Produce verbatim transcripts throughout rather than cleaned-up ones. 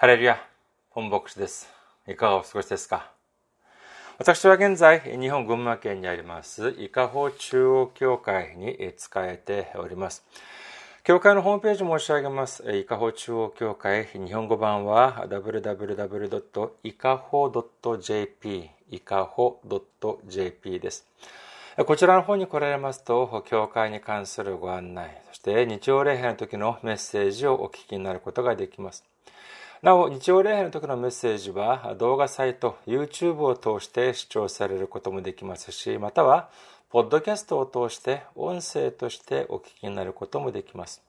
ハレルヤ、本牧師です。いかがお過ごしですか？私は現在、日本群馬県にあります、伊香保中央教会に仕えております。教会のホームページ申し上げます。伊香保中央教会、日本語版は ダブリューダブリューダブリュードットイカホドットジェーピー 伊香保 .jp です。こちらの方に来られますと、教会に関するご案内、そして日曜礼拝の時のメッセージをお聞きになることができます。なお、日曜礼拝の時のメッセージは動画サイト YouTube を通して視聴されることもできますし、またはポッドキャストを通して音声としてお聞きになることもできます。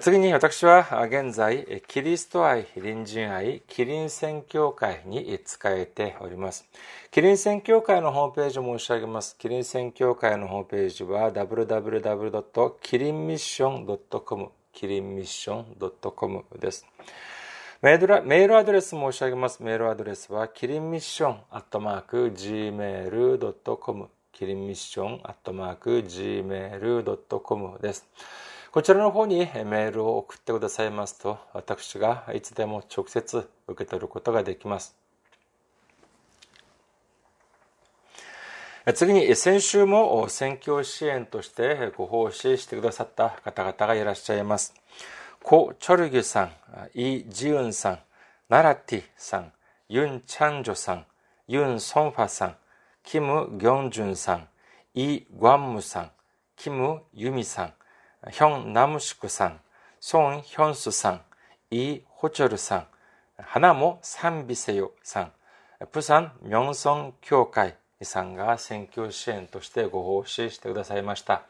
次に、私は現在キリスト愛、隣人愛、キリン宣教会に仕えております。キリン宣教会のホームページを申し上げます。キリン宣教会のホームページは ダブリューダブリューダブリュードットキリンミッションドットコムキリンミッション .com です。メールアドレス申し上げます。メールアドレスはキリンミッションアットマーク ジーメールドットコム キリンミッションアットマーク ジーメールドットコム です。こちらの方にメールを送ってくださいますと、私がいつでも直接受け取ることができます。次に、先週も宣教支援としてご奉仕してくださった方々がいらっしゃいます。コ・チョルギュさん、イ・ジウンさん、ナラティさん、ユン・チャンジョさん、ユン・ソンファさん、キム・ギョンジュンさん、イ・グァンムさん、キム・ユミさん、ヒョン・ナムシクさん、ソン・ヒョンスさん、イ・ホチョルさん、花も賛美せよさん、プサン・ミョンソン教会さんが宣教支援としてご奉仕してくださいました。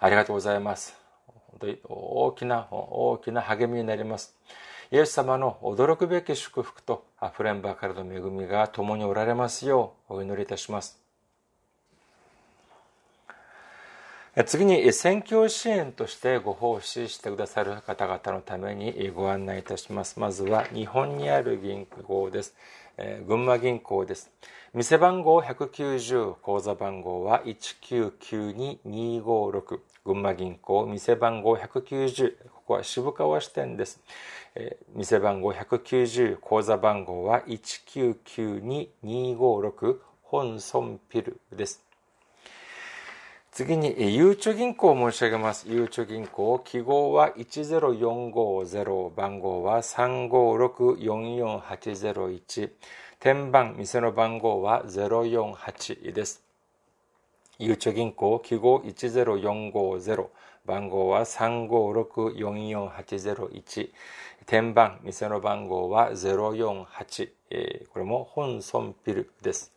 ありがとうございます。本当に大きな大きな励みになります。イエス様の驚くべき祝福とあふれんばかりの恵みが共におられますようお祈りいたします。次に、宣教支援としてご奉仕してくださる方々のためにご案内いたします。まずは日本にある銀行です。群馬銀行です。店番号ひゃくきゅうじゅう、口座番号はいちきゅうきゅうににごろく。群馬銀行、店番号ひゃくきゅうじゅう。ここは渋川支店です。店番号ひゃくきゅうじゅう、口座番号はいちきゅうきゅうににごろく。本村ピルです。次に、ゆうちょ銀行を申し上げます。ゆうちょ銀行、記号はいちゼロよんごゼロ、番号はさんごろくよんよんはちゼロいち、店番、店の番号はゼロよんはちです。ゆうちょ銀行、記号いちゼロよんごゼロ、番号はさんごろくよんよんはちゼロいち、店番、店の番号はゼロよんはち、これも本村ピルです。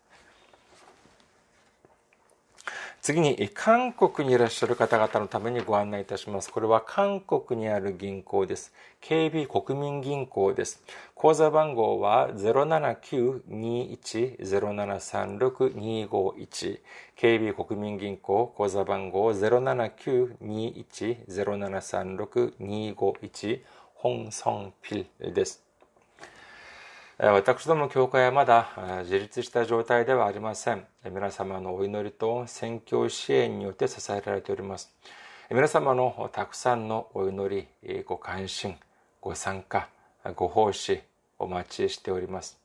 次に、韓国にいらっしゃる方々のためにご案内いたします。これは韓国にある銀行です。ケービー 国民銀行です。口座番号はゼロななきゅうにいちゼロななさんろくにごいち。ケービー 国民銀行、口座番号ゼロななきゅうにいちゼロななさんろくにごいち。本村ピルです。私ども教会はまだ自立した状態ではありません。皆様のお祈りと宣教支援によって支えられております。皆様のたくさんのお祈り、ご関心、ご参加、ご奉仕、お待ちしております。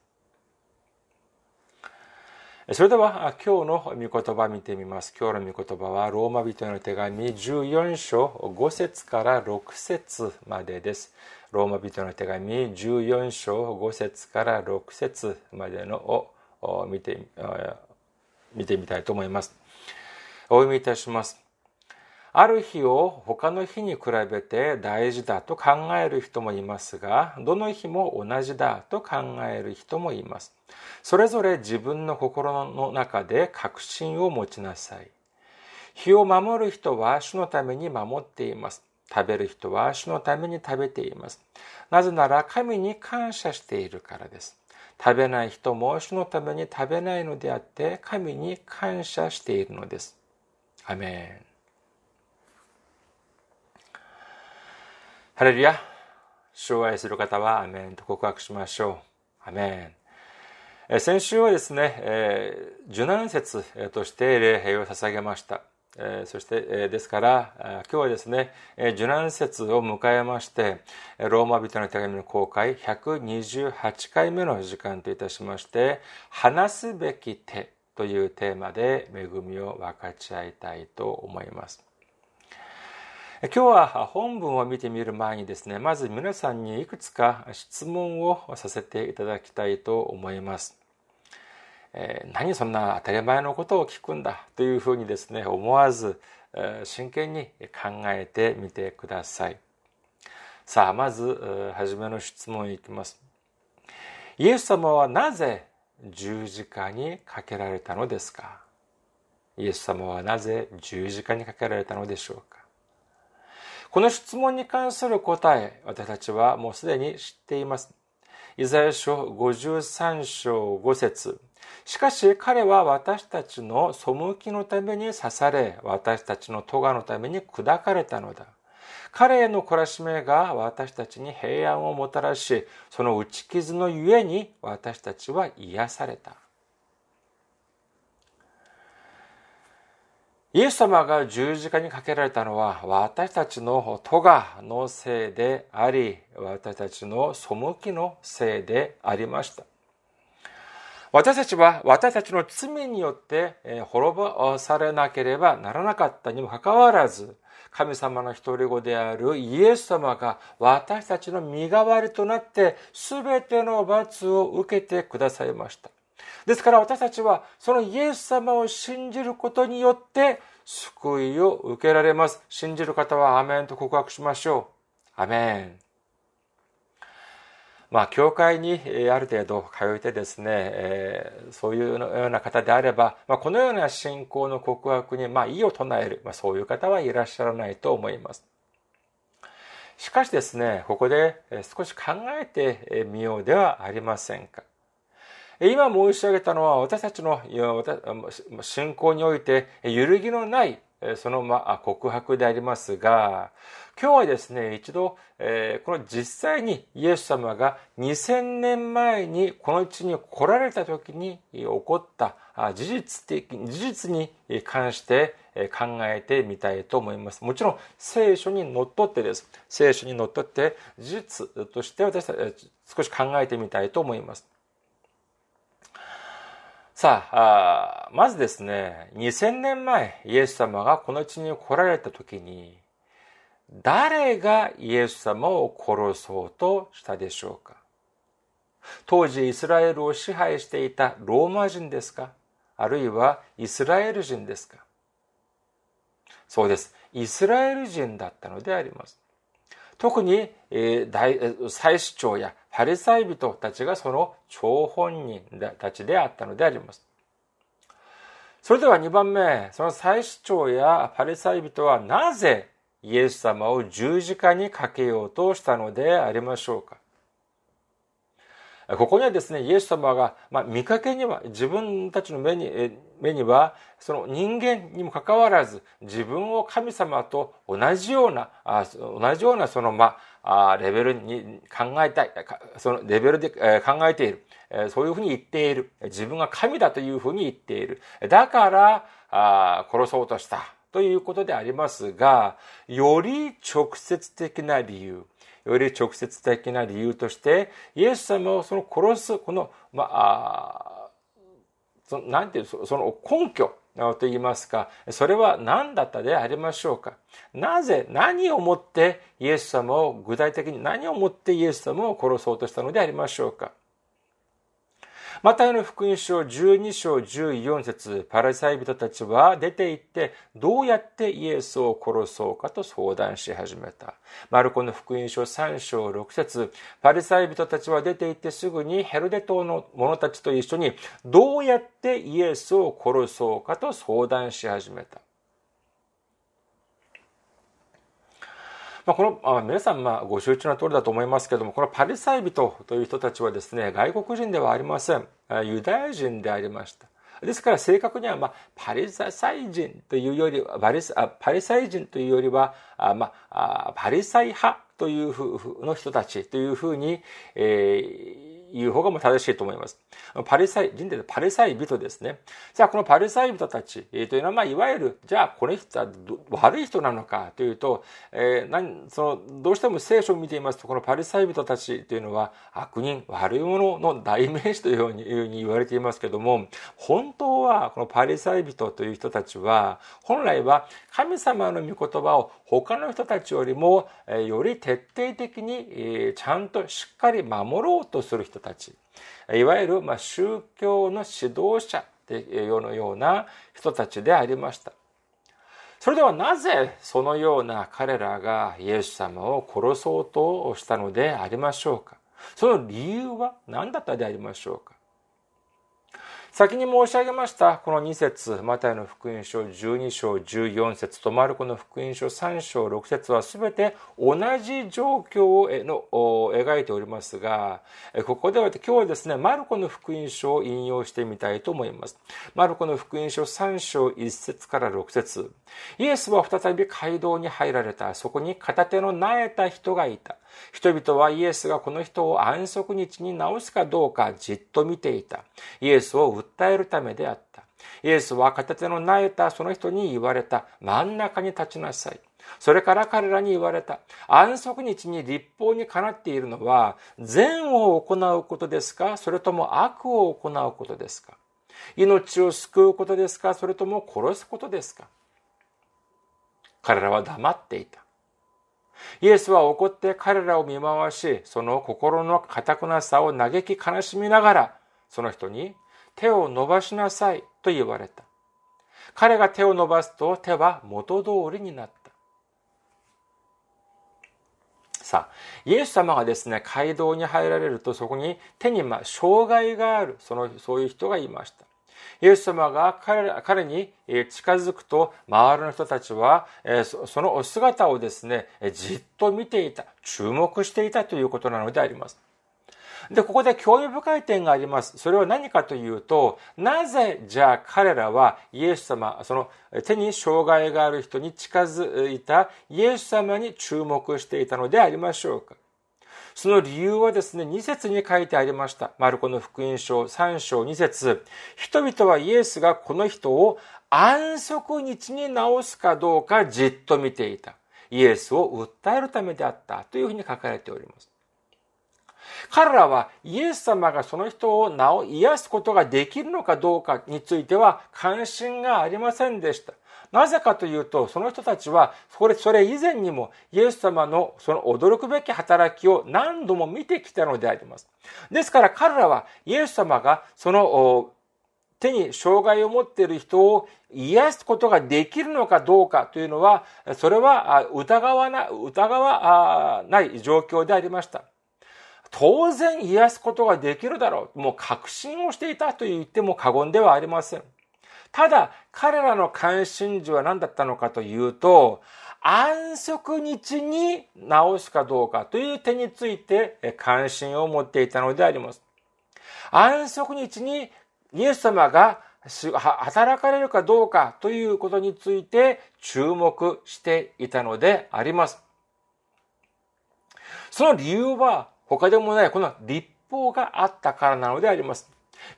それでは、今日の御言葉を見てみます。今日の御言葉は、ローマ人への手紙じゅうよんしょうごせつからろくせつまでです。ローマ人の手紙じゅうよんしょうごせつからろくせつまでのを見て、見てみたいと思います。お読みいたします。ある日を他の日に比べて大事だと考える人もいますが、どの日も同じだと考える人もいます。それぞれ自分の心の中で確信を持ちなさい。日を守る人は主のために守っています。食べる人は主のために食べています。なぜなら神に感謝しているからです。食べない人も主のために食べないのであって、神に感謝しているのです。アメン。ハレルヤ。主を愛する方はアメンと告白しましょう。アメン。先週はですね、受難節として礼拝を捧げました。そしてですから今日はですね、受難節を迎えまして、ローマ人の手紙の公開ひゃくにじゅうはちかいめの時間といたしまして、話すべき手というテーマで恵みを分かち合いたいと思います。今日は本文を見てみる前にですね、まず皆さんにいくつか質問をさせていただきたいと思います。えー、何そんな当たり前のことを聞くんだというふうにですね、思わず、えー、真剣に考えてみてください。さあ、まず、えー、初めの質問いきます。イエス様はなぜ十字架にかけられたのですか？イエス様はなぜ十字架にかけられたのでしょうか？この質問に関する答え、私たちはもうすでに知っています。イザヤ書ごじゅうさんしょうごせつ、しかし彼は私たちの背きのために刺され、私たちの咎のために砕かれたのだ。彼への懲らしめが私たちに平安をもたらし、その打ち傷のゆえに私たちは癒された。イエス様が十字架にかけられたのは私たちの咎のせいであり、私たちの背きのせいでありました。私たちは私たちの罪によって滅ぼされなければならなかったにもかかわらず、神様の独り子であるイエス様が私たちの身代わりとなって全ての罰を受けてくださいました。ですから私たちはそのイエス様を信じることによって救いを受けられます。信じる方はアメンと告白しましょう。アメン。まあ、教会にある程度通えてですね、えー、そういうような方であれば、まあ、このような信仰の告白にまあ異を唱える、まあ、そういう方はいらっしゃらないと思います。しかしですね、ここで少し考えてみようではありませんか。今申し上げたのは私たちの信仰において揺るぎのないそのまあ告白でありますが、今日はですね、一度、えー、この実際にイエス様がにせんねんまえにこの地に来られた時に起こった事実的、事実に関して考えてみたいと思います。もちろん聖書にのっとってです。聖書にのっとって事実として私たち少し考えてみたいと思います。さあ、あまずですね、にせんねんまえイエス様がこの地に来られた時に、誰がイエス様を殺そうとしたでしょうか？当時イスラエルを支配していたローマ人ですか？あるいはイスラエル人ですか？そうです。イスラエル人だったのであります。特に、えー、大祭司長やパリサイ人たちがその張本人たちであったのであります。それではにばんめ、その祭司長やパリサイ人はなぜイエス様を十字架にかけようとしたのでありましょうか。ここにはですね、イエス様が、まあ、見かけには、自分たちの目に、目には、その人間にもかかわらず、自分を神様と同じような、あ同じような、その、まあ、レベルに考えたい、そのレベルで考えている。そういうふうに言っている。自分が神だというふうに言っている。だから、あ殺そうとした。ということでありますが、より直接的な理由、より直接的な理由として、イエス様をその殺す、この、まあ、その、なんていう、その根拠といいますか、それは何だったでありましょうか。なぜ、何をもってイエス様を、具体的に何をもってイエス様を殺そうとしたのでありましょうか。マタイの福音書じゅうにしょうじゅうよんせつ、パリサイ人たちは出て行ってどうやってイエスを殺そうかと相談し始めた。マルコの福音書さんしょうろくせつ、パリサイ人たちは出て行ってすぐにヘロデ島の者たちと一緒にどうやってイエスを殺そうかと相談し始めた。まあ、この皆さんまあご承知の通りだと思いますけれども、このパリサイ人という人たちはですね、外国人ではありません。ユダヤ人でありました。ですから正確にはまあパリサイ人というよりは、パリサイ人というよりは、まあ、パリサイ派というふうの人たちというふうに、えー、いう方がもう正しいと思います。パリサイ人でパリサイ人ですね。じゃあこのパリサイ人たち、えー、というのは、まあ、いわゆるじゃあこの人は悪い人なのかというと、えー、何そのどうしても聖書を見ていますとこのパリサイ人たちというのは悪人悪い者の代名詞というように言われていますけども、本当はこのパリサイ人という人たちは本来は神様の御言葉を他の人たちよりもより徹底的にちゃんとしっかり守ろうとする人たち、いわゆる宗教の指導者というような人たちでありました。それではなぜそのような彼らがイエス様を殺そうとしたのでありましょうか。その理由は何だったでありましょうか。先に申し上げましたこのに節、マタイの福音書じゅうに章じゅうよん節とマルコの福音書さん章ろく節はすべて同じ状況を描いておりますが、ここでは今日はですね、マルコの福音書を引用してみたいと思います。マルコの福音書さん章いち節からろく節、イエスは再び街道に入られた。そこに片手の艶えた人がいた。人々はイエスがこの人を安息日に治すかどうかじっと見ていた。イエスを訴えるためであった。イエスは片手の艶えたその人に言われた。真ん中に立ちなさい。それから彼らに言われた。安息日に律法にかなっているのは善を行うことですか、それとも悪を行うことですか。命を救うことですか、それとも殺すことですか。彼らは黙っていた。イエスは怒って彼らを見回し、その心の固くなさを嘆き悲しみながら、その人に手を伸ばしなさいと言われた。彼が手を伸ばすと手は元通りになった。さあ、イエス様がですね、街道に入られるとそこに手にまあ障害がある、その、そういう人がいました。イエス様が 彼, 彼に近づくと周りの人たちはそのお姿をですねじっと見ていた、注目していたということなのであります。で、ここで興味深い点があります。それは何かというと、なぜじゃあ彼らはイエス様、その手に障害がある人に近づいたイエス様に注目していたのでありましょうか。その理由はですね、に節に書いてありました。マルコの福音書さん章に節、人々はイエスがこの人を安息日に治すかどうかじっと見ていた。イエスを訴えるためであったというふうに書かれております。彼らはイエス様がその人を癒すことができるのかどうかについては関心がありませんでした。なぜかというと、その人たちはそれ、それ以前にもイエス様のその驚くべき働きを何度も見てきたのであります。ですから彼らはイエス様がその手に障害を持っている人を癒すことができるのかどうかというのは、それは疑わな、疑わない状況でありました。当然癒すことができるだろう。もう確信をしていたと言っても過言ではありません。ただ彼らの関心事は何だったのかというと、安息日に治すかどうかという点について関心を持っていたのであります。安息日にイエス様が働かれるかどうかということについて注目していたのであります。その理由は他でもない、この律法があったからなのであります。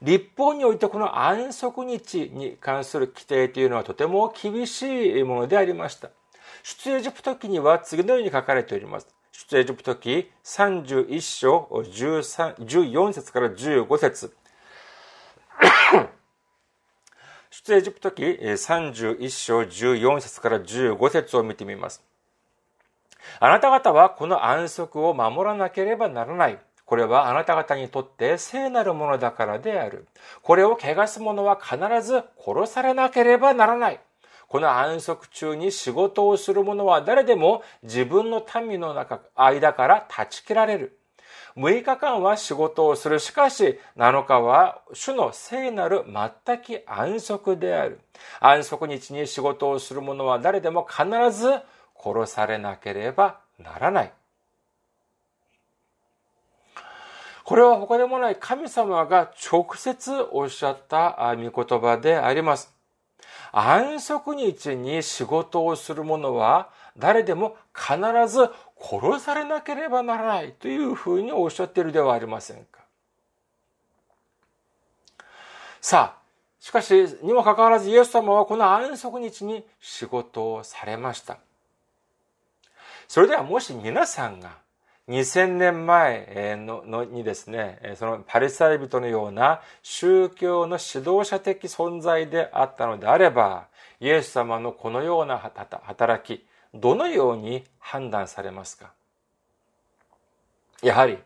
律法においてこの安息日に関する規定というのはとても厳しいものでありました。出エジプト記には次のように書かれております。出エジプト記さんじゅういち章じゅうよん節からじゅうご節。出エジプト記さんじゅういち章じゅうよん節からじゅうご節を見てみます。あなた方はこの安息を守らなければならない。これはあなた方にとって聖なるものだからである。これを汚す者は必ず殺されなければならない。この安息中に仕事をする者は誰でも自分の民の中間から断ち切られる。むいかかんは仕事をする。しかしなのかは主の聖なる全き安息である。安息日に仕事をする者は誰でも必ず殺されなければならない。これは他でもない神様が直接おっしゃった御言葉であります。安息日に仕事をする者は誰でも必ず殺されなければならないというふうにおっしゃっているではありませんか。さあ、しかしにもかかわらずイエス様はこの安息日に仕事をされました。それではもし皆さんがにせんねんまえののにですね、そのパリサイ人のような宗教の指導者的存在であったのであれば、イエス様のこのような働き、どのように判断されますか？やはり、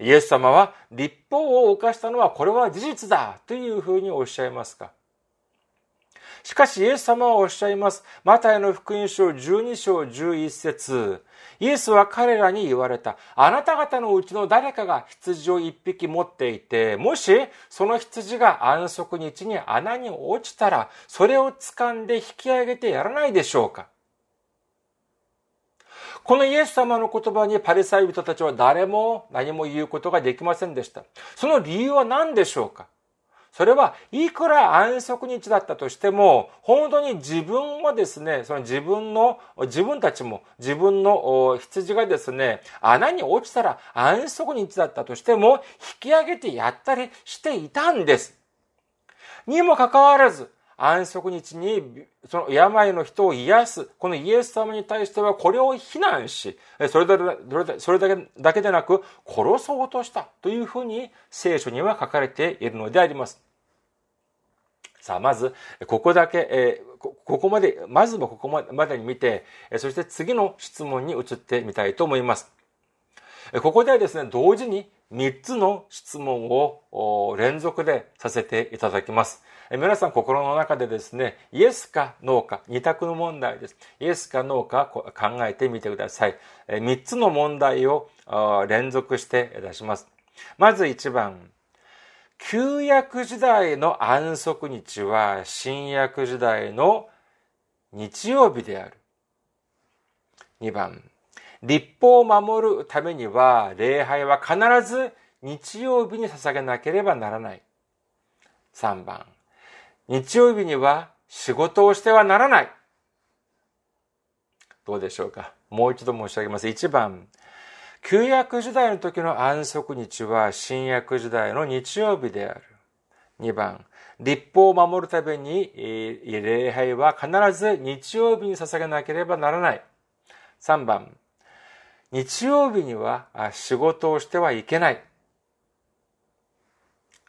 イエス様は律法を犯したのはこれは事実だというふうにおっしゃいますか？しかしイエス様はおっしゃいます。マタイの福音書じゅうにしょうじゅういっせつ。イエスは彼らに言われた。あなた方のうちの誰かが羊を一匹持っていて、もしその羊が安息日に穴に落ちたら、それを掴んで引き上げてやらないでしょうか？このイエス様の言葉にパリサイ人たちは誰も何も言うことができませんでした。その理由は何でしょうか？それはいくら安息日だったとしても、本当に自分はですね、その自分の、自分たちも自分の羊がですね、穴に落ちたら安息日だったとしても、引き上げてやったりしていたんです。にもかかわらず、安息日にその病の人を癒す、このイエス様に対してはこれを非難し、それだけ、それだけ、だけでなく殺そうとしたというふうに聖書には書かれているのであります。さあ、まず、ここだけ、ここまで、まずはここまでに見て、そして次の質問に移ってみたいと思います。ここではですね、同時にみっつの質問を連続でさせていただきます。皆さん心の中でですね、イエスかノーか、二択の問題です。イエスかノーか考えてみてください。みっつの問題を連続して出します。まずいちばん。旧約時代の安息日は新約時代の日曜日である。にばん、律法を守るためには礼拝は必ず日曜日に捧げなければならない。さんばん、日曜日には仕事をしてはならない。どうでしょうか。もう一度申し上げます。いちばん、旧約時代の時の安息日は新約時代の日曜日である。にばん、律法を守るために礼拝は必ず日曜日に捧げなければならない。さんばん、日曜日には仕事をしてはいけない。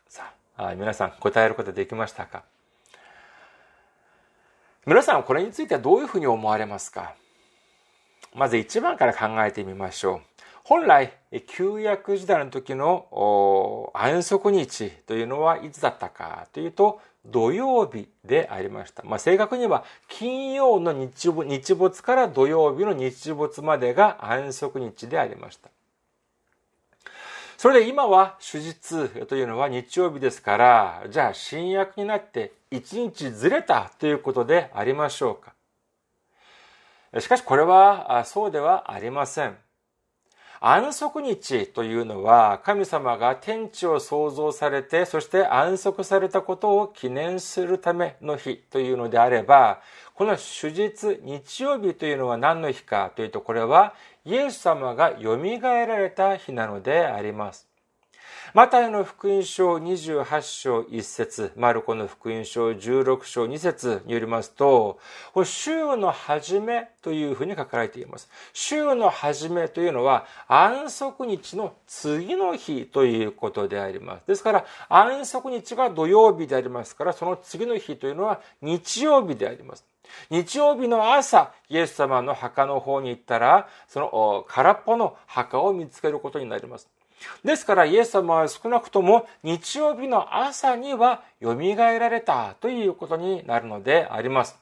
さあ、皆さん答えることできましたか？皆さんはこれについてはどういうふうに思われますか？まずいちばんから考えてみましょう。本来、旧約時代の時の安息日というのはいつだったかというと、土曜日でありました。まあ、正確には金曜の日没から土曜日の日没までが安息日でありました。それで今は主日というのは日曜日ですから、じゃあ新約になっていちにちずれたということでありましょうか。しかしこれはそうではありません。安息日というのは神様が天地を創造されて、そして安息されたことを記念するための日というのであれば、この主日、日曜日というのは何の日かというと、これはイエス様がよみがえられた日なのであります。マタイの福音書にじゅうはちしょういっせつ、マルコの福音書じゅうろくしょうにせつによりますと、週の初めというふうに書かれています。週の初めというのは安息日の次の日ということであります。ですから安息日が土曜日でありますから、その次の日というのは日曜日であります。日曜日の朝、イエス様の墓の方に行ったら、その空っぽの墓を見つけることになります。ですからイエス様は少なくとも日曜日の朝にはよみがえられたということになるのであります。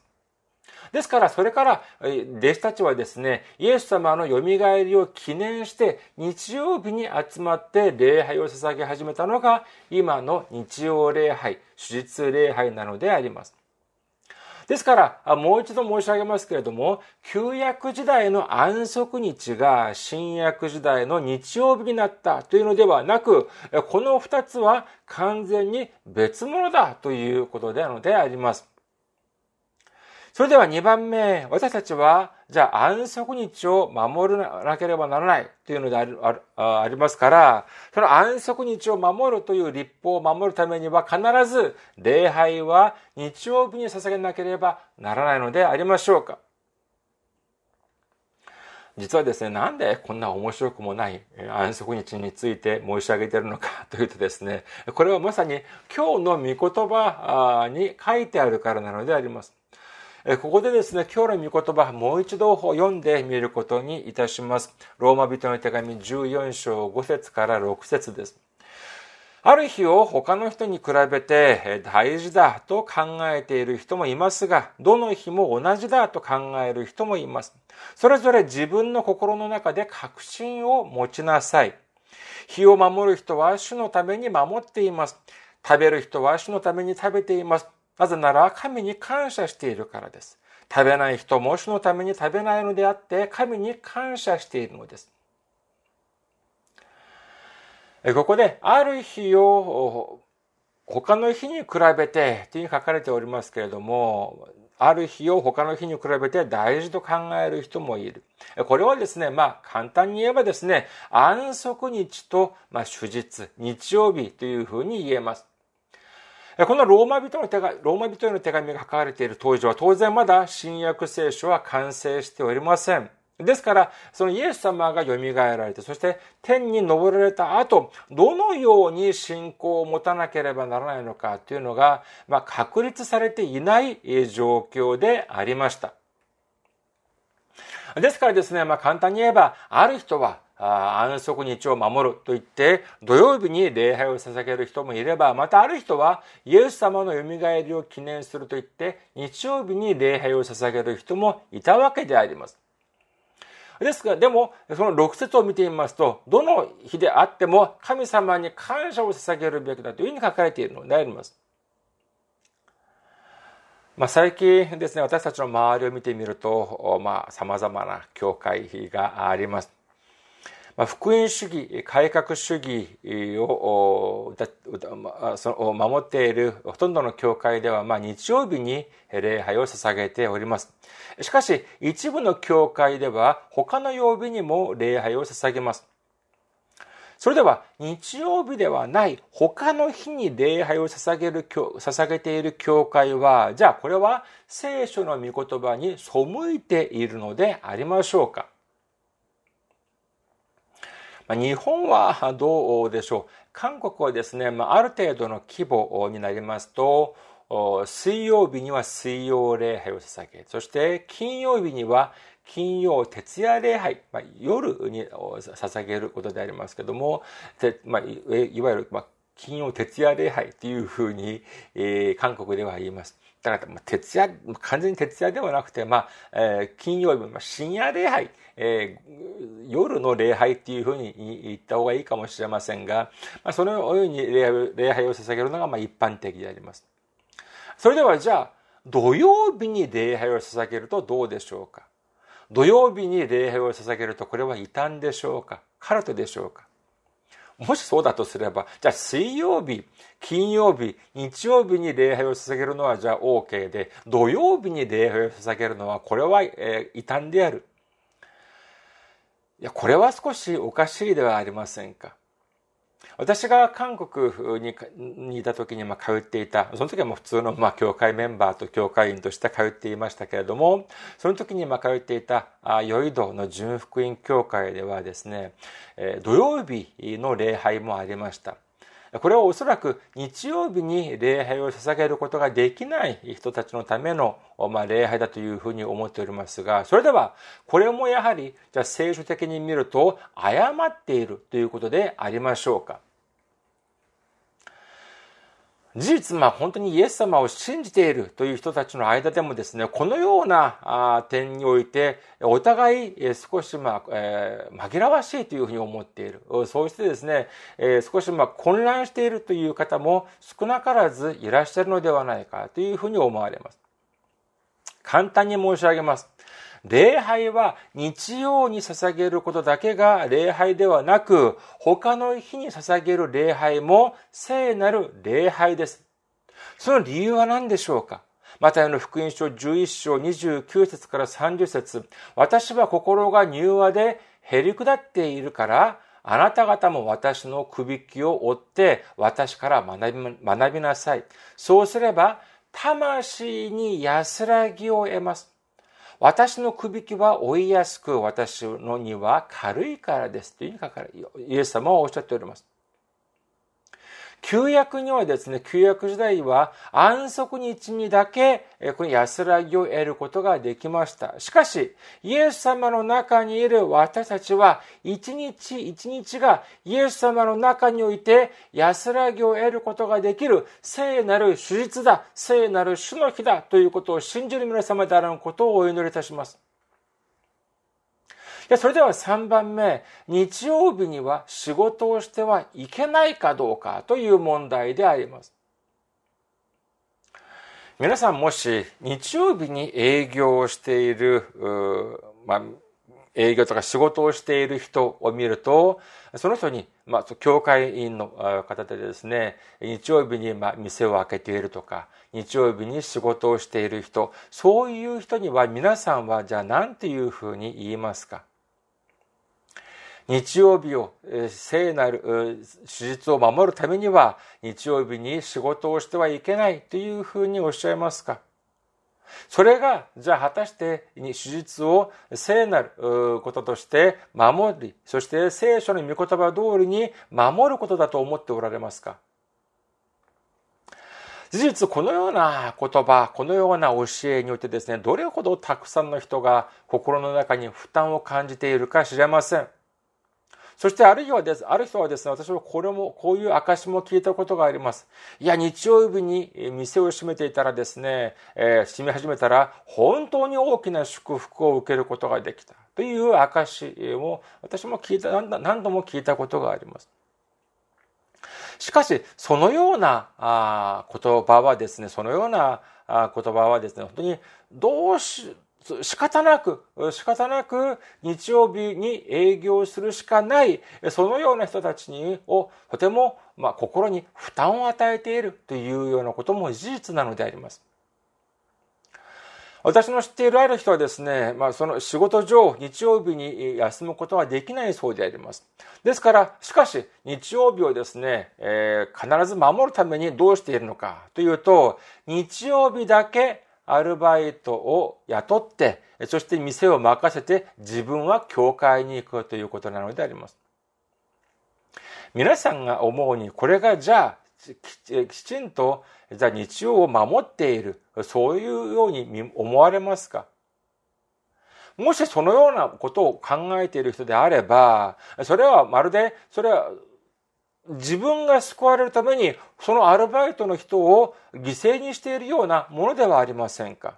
ですからそれから弟子たちはですね、イエス様のよみがえりを記念して日曜日に集まって礼拝を捧げ始めたのが今の日曜礼拝、主日礼拝なのであります。ですから、もう一度申し上げますけれども、旧約時代の安息日が新約時代の日曜日になったというのではなく、この二つは完全に別物だということであります。それではにばんめ、私たちは、じゃあ安息日を守らなければならないというのであ り, ありますから、その安息日を守るという律法を守るためには必ず礼拝は日曜日に捧げなければならないのでありましょうか。実はですね、なんでこんな面白くもない安息日について申し上げているのかというとですね、これはまさに今日の御言葉に書いてあるからなのであります。ここでですね、今日の御言葉、もう一度読んでみることにいたします。ローマ人の手紙じゅうよんしょうごせつからろくせつです。ある日を他の人に比べて大事だと考えている人もいますが、どの日も同じだと考える人もいます。それぞれ自分の心の中で確信を持ちなさい。日を守る人は主のために守っています。食べる人は主のために食べています。なぜなら神に感謝しているからです。食べない人も主のために食べないのであって、神に感謝しているのです。ここで、ある日を他の日に比べてというふうに書かれておりますけれども、ある日を他の日に比べて大事と考える人もいる。これはですね、まあ簡単に言えばですね、安息日と、まあ、主日、日曜日というふうに言えます。このローマ人の手紙、ローマ人への手紙が書かれている当時は当然まだ新約聖書は完成しておりません。ですから、そのイエス様が蘇られて、そして天に昇られた後、どのように信仰を持たなければならないのかというのが、まあ、確立されていない状況でありました。ですからですね、まあ、簡単に言えば、ある人は安息日を守ると言って、土曜日に礼拝を捧げる人もいれば、またある人はイエス様の蘇りを記念すると言って、日曜日に礼拝を捧げる人もいたわけであります。ですが、でも、そのろく節を見てみますと、どの日であっても神様に感謝を捧げるべきだというふうに書かれているのであります。まあ、最近ですね、私たちの周りを見てみると、まあ、様々な教会があります。まあ、福音主義、改革主義を守っているほとんどの教会では、まあ、日曜日に礼拝を捧げております。しかし、一部の教会では他の曜日にも礼拝を捧げます。それでは、日曜日ではない他の日に礼拝を捧げる、捧げている教会は、じゃあこれは聖書の御言葉に背いているのでありましょうか？日本はどうでしょう。韓国はですね、ある程度の規模になりますと、水曜日には水曜礼拝を捧げ、そして金曜日には金曜徹夜礼拝、夜に捧げることでありますけども、いわゆる金曜徹夜礼拝というふうに韓国では言います。だから徹夜、完全に徹夜ではなくて、まあ、えー、金曜日、まあ、深夜礼拝、えー、夜の礼拝っていうふうに言った方がいいかもしれませんが、まあ、そのように礼拝を捧げるのがまあ一般的であります。それではじゃあ、土曜日に礼拝を捧げるとどうでしょうか。土曜日に礼拝を捧げるとこれは異端でしょうか、カルトでしょうか。もしそうだとすれば、じゃあ水曜日、金曜日、日曜日に礼拝を捧げるのはじゃあ OK で、土曜日に礼拝を捧げるのはこれは、えー、異端である。いや、これは少しおかしいではありませんか。私が韓国 に, にいた時にまあ通っていた、その時はもう普通のまあ教会メンバーと教会員として通っていましたけれども、その時にまあ通っていたヨイドの純福音教会ではですね、土曜日の礼拝もありました。これはおそらく日曜日に礼拝を捧げることができない人たちのためのまあ礼拝だというふうに思っておりますが、それではこれもやはりじゃあ聖書的に見ると誤っているということでありましょうか。事実、まあ本当にイエス様を信じているという人たちの間でもですね、このような点において、お互い少しまあ紛らわしいというふうに思っている。そうしてですね、少しまあ混乱しているという方も少なからずいらっしゃるのではないかというふうに思われます。簡単に申し上げます。礼拝は日曜に捧げることだけが礼拝ではなく、他の日に捧げる礼拝も聖なる礼拝です。その理由は何でしょうか。マタイの福音書じゅういっ章にじゅうきゅう節からさんじゅう節、私は心が柔和でへり下っているから、あなた方も私のくびきを追って私から学び、学びなさい。そうすれば魂に安らぎを得ます。私のくびきは追いやすく、私の荷は軽いからです。というふうにイエス様はおっしゃっております。旧約にはですね、旧約時代は安息日にだけこの安らぎを得ることができました。しかし、イエス様の中にいる私たちは、一日一日がイエス様の中において安らぎを得ることができる聖なる主日だ、聖なる主の日だということを信じる皆様であることをお祈りいたします。それではさんばんめ、日曜日には仕事をしてはいけないかどうかという問題であります。皆さんもし日曜日に営業をしている、まあ、営業とか仕事をしている人を見ると、その人に、まあ、教会員の方でですね、日曜日にまあ店を開けているとか、日曜日に仕事をしている人、そういう人には皆さんはじゃあ何ていうふうに言いますか？日曜日を、聖なる主日を守るためには、日曜日に仕事をしてはいけないというふうにおっしゃいますか？それが、じゃあ果たして主日を聖なることとして守り、そして聖書の御言葉通りに守ることだと思っておられますか？事実、このような言葉、このような教えにおいてですね、どれほどたくさんの人が心の中に負担を感じているか知れません。そしてある人はです、ある人はですね、私はこれも、こういう証も聞いたことがあります。いや、日曜日に店を閉めていたらですね、えー、閉め始めたら、本当に大きな祝福を受けることができた。という証を、私も聞いた、何度も聞いたことがあります。しかし、そのようなあ言葉はですね、そのようなあ言葉はですね、本当にどうし、仕方なく、仕方なく日曜日に営業するしかない、そのような人たちにをとても、まあ、心に負担を与えているというようなことも事実なのであります。私の知っているある人はですね、まあ、その仕事上、日曜日に休むことはできないそうであります。ですから、しかし、日曜日をですね、えー、必ず守るためにどうしているのかというと、日曜日だけ、アルバイトを雇って、そして店を任せて自分は教会に行くということなのであります。皆さんが思うに、これがじゃあ、きちんと、じゃあ日曜を守っている、そういうように思われますか？もしそのようなことを考えている人であれば、それはまるで、それは、自分が救われるために、そのアルバイトの人を犠牲にしているようなものではありませんか？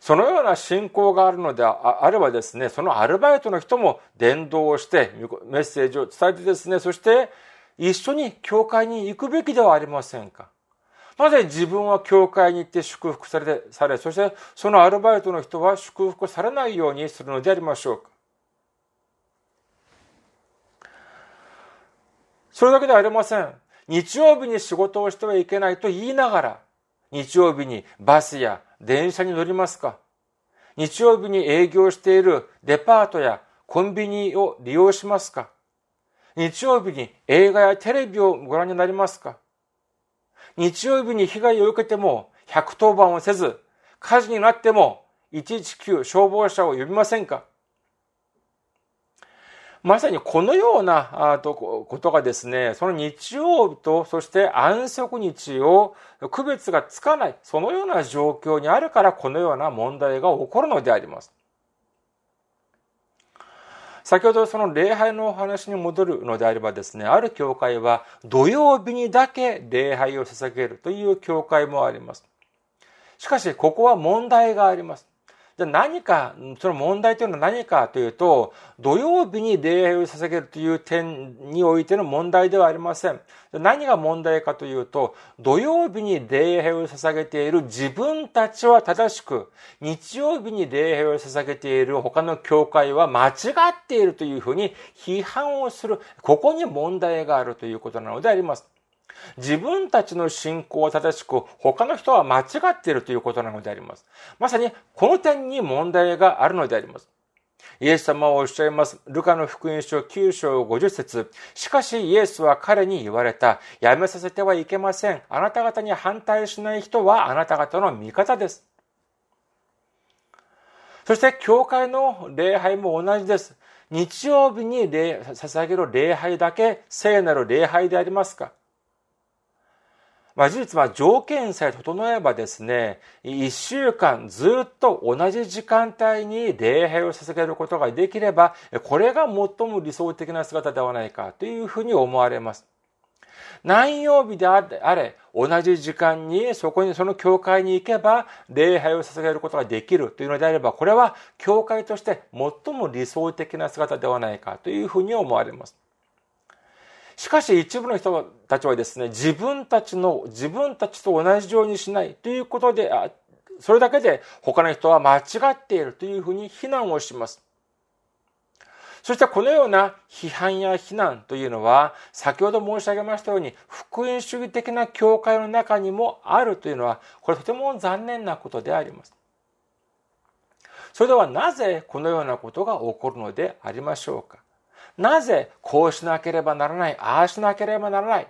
そのような信仰があるのであればですね、そのアルバイトの人も伝道をして、メッセージを伝えてですね、そして一緒に教会に行くべきではありませんか？なぜ自分は教会に行って祝福され、され、そしてそのアルバイトの人は祝福されないようにするのでありましょうか？それだけではありません。日曜日に仕事をしてはいけないと言いながら、日曜日にバスや電車に乗りますか？日曜日に営業しているデパートやコンビニを利用しますか？日曜日に映画やテレビをご覧になりますか？日曜日に被害を受けてもひゃくとお番をせず、火事になってもいちいちきゅう消防車を呼びませんか？まさにこのようなことがですね、その日曜日とそして安息日を区別がつかない、そのような状況にあるからこのような問題が起こるのであります。先ほどその礼拝のお話に戻るのであればですね、ある教会は土曜日にだけ礼拝を捧げるという教会もあります。しかしここは問題があります。じゃあ何か、その問題というのは何かというと、土曜日に礼拝を捧げるという点においての問題ではありません。何が問題かというと、土曜日に礼拝を捧げている自分たちは正しく、日曜日に礼拝を捧げている他の教会は間違っているというふうに批判をする、ここに問題があるということなのであります。自分たちの信仰は正しく、他の人は間違っているということなのであります。まさにこの点に問題があるのであります。イエス様はおっしゃいます。ルカの福音書きゅうしょうごじゅっせつ。しかしイエスは彼に言われた。やめさせてはいけません。あなた方に反対しない人はあなた方の味方です。そして教会の礼拝も同じです。日曜日に礼捧げる礼拝だけ聖なる礼拝でありますか？まあ、事実は条件さえ整えばですね、いっしゅうかんずっと同じ時間帯に礼拝を捧げることができれば、これが最も理想的な姿ではないかというふうに思われます。何曜日であれ、同じ時間にそこにその教会に行けば礼拝を捧げることができるというのであれば、これは教会として最も理想的な姿ではないかというふうに思われます。しかし一部の人たちはですね、自分たちの、自分たちと同じようにしないということで、それだけで他の人は間違っているというふうに非難をします。そしてこのような批判や非難というのは、先ほど申し上げましたように、福音主義的な教会の中にもあるというのは、これとても残念なことであります。それではなぜこのようなことが起こるのでありましょうか。なぜこうしなければならない、ああしなければならない、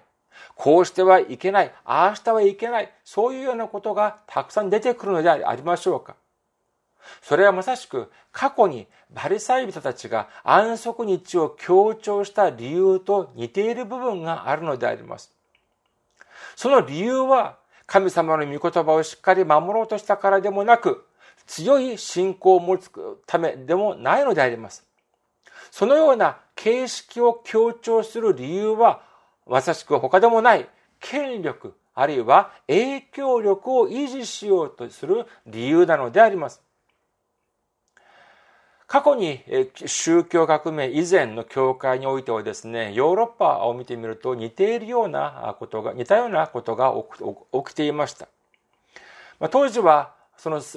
こうしてはいけない、ああしてはいけない、そういうようなことがたくさん出てくるのでありましょうか。それはまさしく過去にバリサイ人たちが安息日を強調した理由と似ている部分があるのであります。その理由は神様の御言葉をしっかり守ろうとしたからでもなく、強い信仰を持つためでもないのであります。そのような形式を強調する理由は、まさしく他でもない権力、あるいは影響力を維持しようとする理由なのであります。過去に宗教革命以前の教会においてはですね、ヨーロッパを見てみると似ているようなことが、似たようなことが起きていました。当時は、その、そ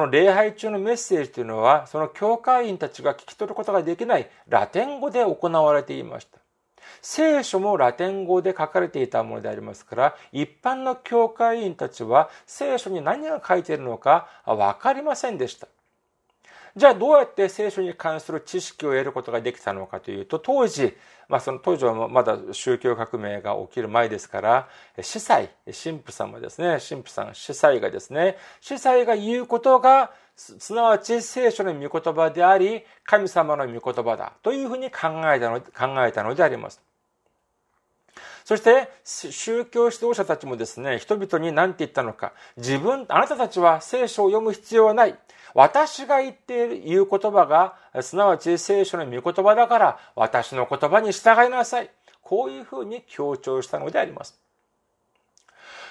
の礼拝中のメッセージというのは、その教会員たちが聞き取ることができないラテン語で行われていました。聖書もラテン語で書かれていたものでありますから、一般の教会員たちは聖書に何が書いているのかわかりませんでした。じゃあどうやって聖書に関する知識を得ることができたのかというと、当時、まあその当時はまだ宗教革命が起きる前ですから、司祭、神父様ですね、神父さん、司祭がですね、司祭が言うことが、すなわち聖書の御言葉であり、神様の御言葉だというふうに考えたの、考えたのであります。そして宗教指導者たちもですね、人々に何て言ったのか、自分、あなたたちは聖書を読む必要はない。私が言っている言う言葉が、すなわち聖書の御言葉だから、私の言葉に従いなさい。こういうふうに強調したのであります。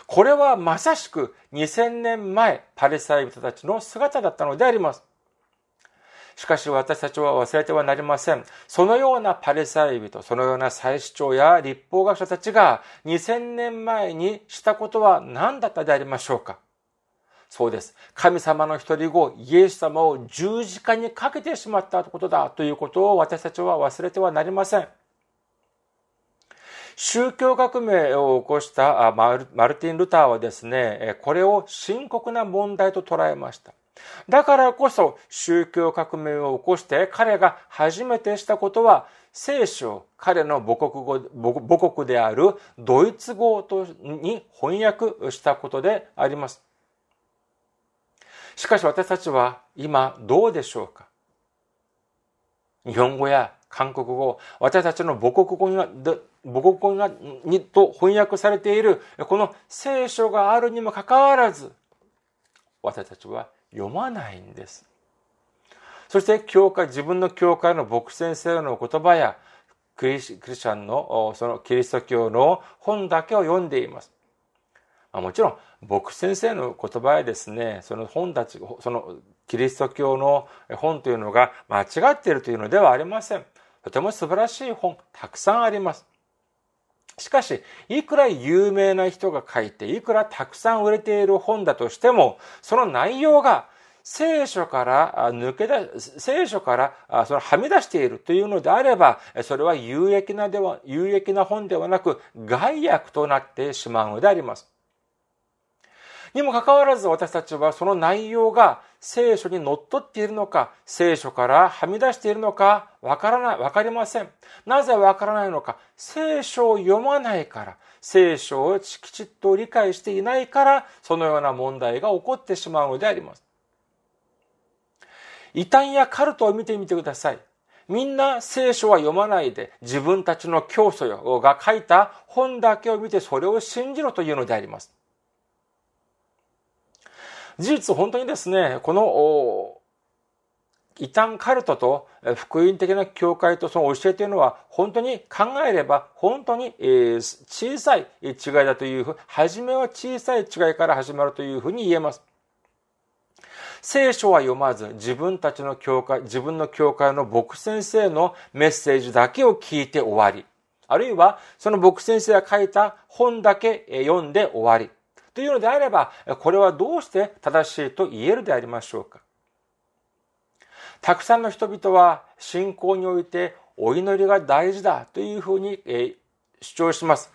これはまさしくにせんねんまえ、パリサイ人たちの姿だったのであります。しかし私たちは忘れてはなりません。そのようなパリサイ人、そのような祭司長や立法学者たちがにせんねんまえにしたことは何だったでありましょうか。そうです。神様の一人子、イエス様を十字架にかけてしまったことだということを私たちは忘れてはなりません。宗教革命を起こしたマルティン・ルターはですね、これを深刻な問題と捉えました。だからこそ宗教革命を起こして彼が初めてしたことは、聖書を彼の母国語、母国であるドイツ語に翻訳したことであります。しかし私たちは今どうでしょうか。日本語や韓国語、私たちの母国語には、母国語にと翻訳されているこの聖書があるにもかかわらず、私たちは読まないんです。そして教会、自分の教会の牧師先生の言葉やクリス、クリスチャンの、そのキリスト教の本だけを読んでいます。もちろん牧師先生の言葉やですね、その本たち、そのキリスト教の本というのが間違っているというのではありません。とても素晴らしい本、たくさんあります。しかし、いくら有名な人が書いて、いくらたくさん売れている本だとしても、その内容が聖書から抜け出、聖書からそれはみ出しているというのであれば、それは有益なでは、有益な本ではなく害悪となってしまうのであります。にもかかわらず私たちはその内容が聖書にのっとっているのか、聖書からはみ出しているのか、わからない、わかりません。なぜわからないのか、聖書を読まないから、聖書をきちっと理解していないから、そのような問題が起こってしまうのであります。異端やカルトを見てみてください。みんな聖書は読まないで、自分たちの教祖が書いた本だけを見てそれを信じろというのであります。事実、本当にですね、この異端カルトと福音的な教会とその教えというのは、本当に考えれば本当に小さい違いだというふう、初めは小さい違いから始まるというふうに言えます。聖書は読まず、自分たちの教会、自分の教会の牧師先生のメッセージだけを聞いて終わり、あるいはその牧師先生が書いた本だけ読んで終わり、というのであれば、これはどうして正しいと言えるでありましょうか。たくさんの人々は信仰においてお祈りが大事だというふうに主張します。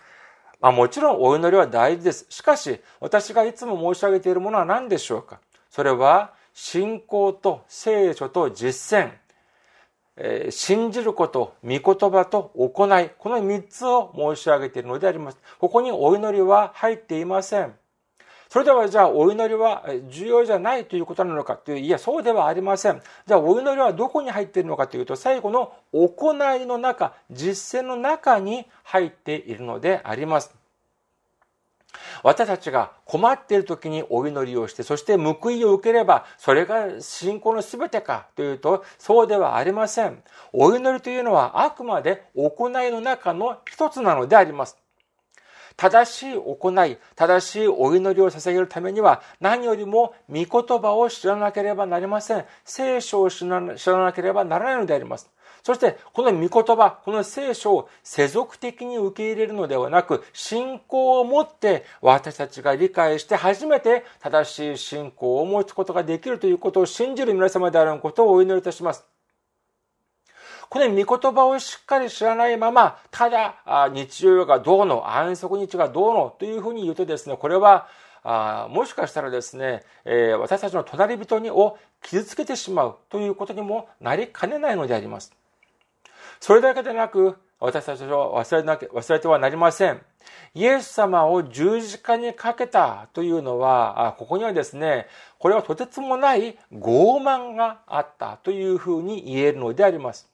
まあ、もちろんお祈りは大事です。しかし、私がいつも申し上げているものは何でしょうか。それは信仰と聖書と実践、信じること、御言葉と行い、このみっつを申し上げているのであります。ここにお祈りは入っていません。それではじゃあお祈りは重要じゃないということなのかという、いやそうではありません。じゃあお祈りはどこに入っているのかというと、最後の行いの中、実践の中に入っているのであります。私たちが困っている時にお祈りをして、そして報いを受ければ、それが信仰のすべてかというと、そうではありません。お祈りというのはあくまで行いの中の一つなのであります。正しい行い、正しいお祈りを捧げるためには、何よりも御言葉を知らなければなりません。聖書を知らなければならないのであります。そして、この御言葉、この聖書を世俗的に受け入れるのではなく、信仰を持って私たちが理解して初めて正しい信仰を持つことができるということを信じる皆様であることをお祈りいたします。この御言葉をしっかり知らないまま、ただ日曜がどうの、安息日がどうのというふうに言うとですね、これはあもしかしたらですね、えー、私たちの隣人にを傷つけてしまうということにもなりかねないのであります。それだけでなく、私たちは忘れなけ、忘れてはなりません。イエス様を十字架にかけたというのは、ここにはですね、これはとてつもない傲慢があったというふうに言えるのであります。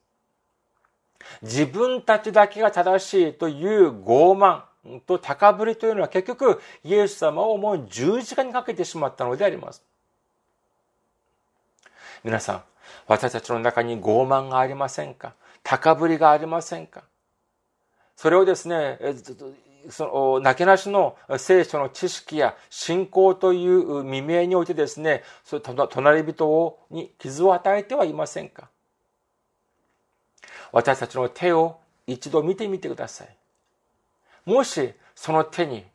自分たちだけが正しいという傲慢と高ぶりというのは結局、イエス様をもう十字架にかけてしまったのであります。皆さん、私たちの中に傲慢がありませんか？高ぶりがありませんか？それをですね、そのなけなしの聖書の知識や信仰という未明においてですね、そ隣人に傷を与えてはいませんか？私たちの手を一度見てみてください。もしその手に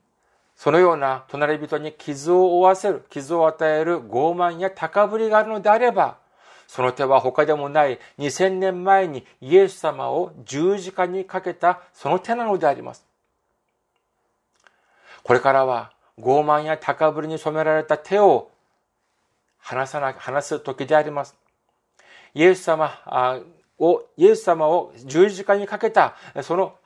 そのような隣人に傷を負わせる、傷を与える傲慢や高ぶりがあるのであれば、その手は他でもないにせんねんまえにイエス様を十字架にかけたその手なのであります。これからは傲慢や高ぶりに染められた手を離さな、離す時であります。イエス様を、イエス様を十字架にかけたその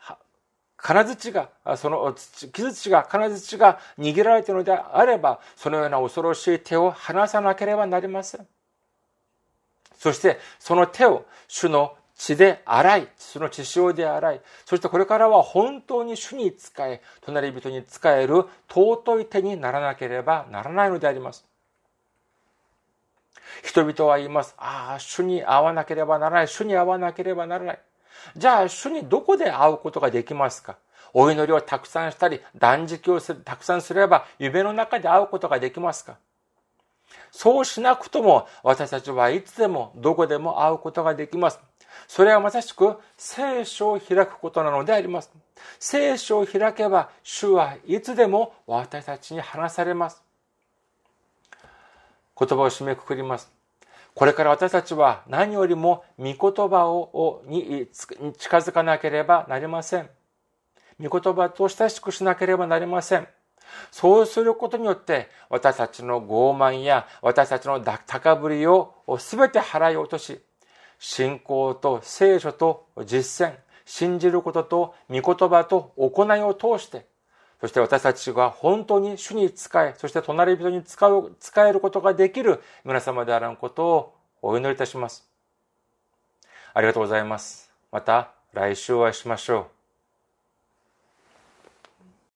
金槌が、その傷口が、金槌が握られているのであれば、そのような恐ろしい手を離さなければなりません。そしてその手を主の血で洗い、その血潮で洗い、そしてこれからは本当に主に仕え、隣人に仕える尊い手にならなければならないのであります。人々は言います。ああ、主に会わなければならない、主に会わなければならない。じゃあ主にどこで会うことができますか？お祈りをたくさんしたり、断食をたくさんすれば夢の中で会うことができますか？そうしなくとも私たちはいつでもどこでも会うことができます。それはまさしく聖書を開くことなのであります。聖書を開けば主はいつでも私たちに話されます。言葉を締めくくります。これから私たちは何よりも御言葉をに近づかなければなりません。御言葉と親しくしなければなりません。そうすることによって私たちの傲慢や私たちの高ぶりをすべて払い落とし、信仰と聖書と実践、信じることと御言葉と行いを通して、そして私たちが本当に主に仕え、そして隣人に仕えることができる皆様であらんことをお祈りいたします。ありがとうございます。また来週お会いしましょう。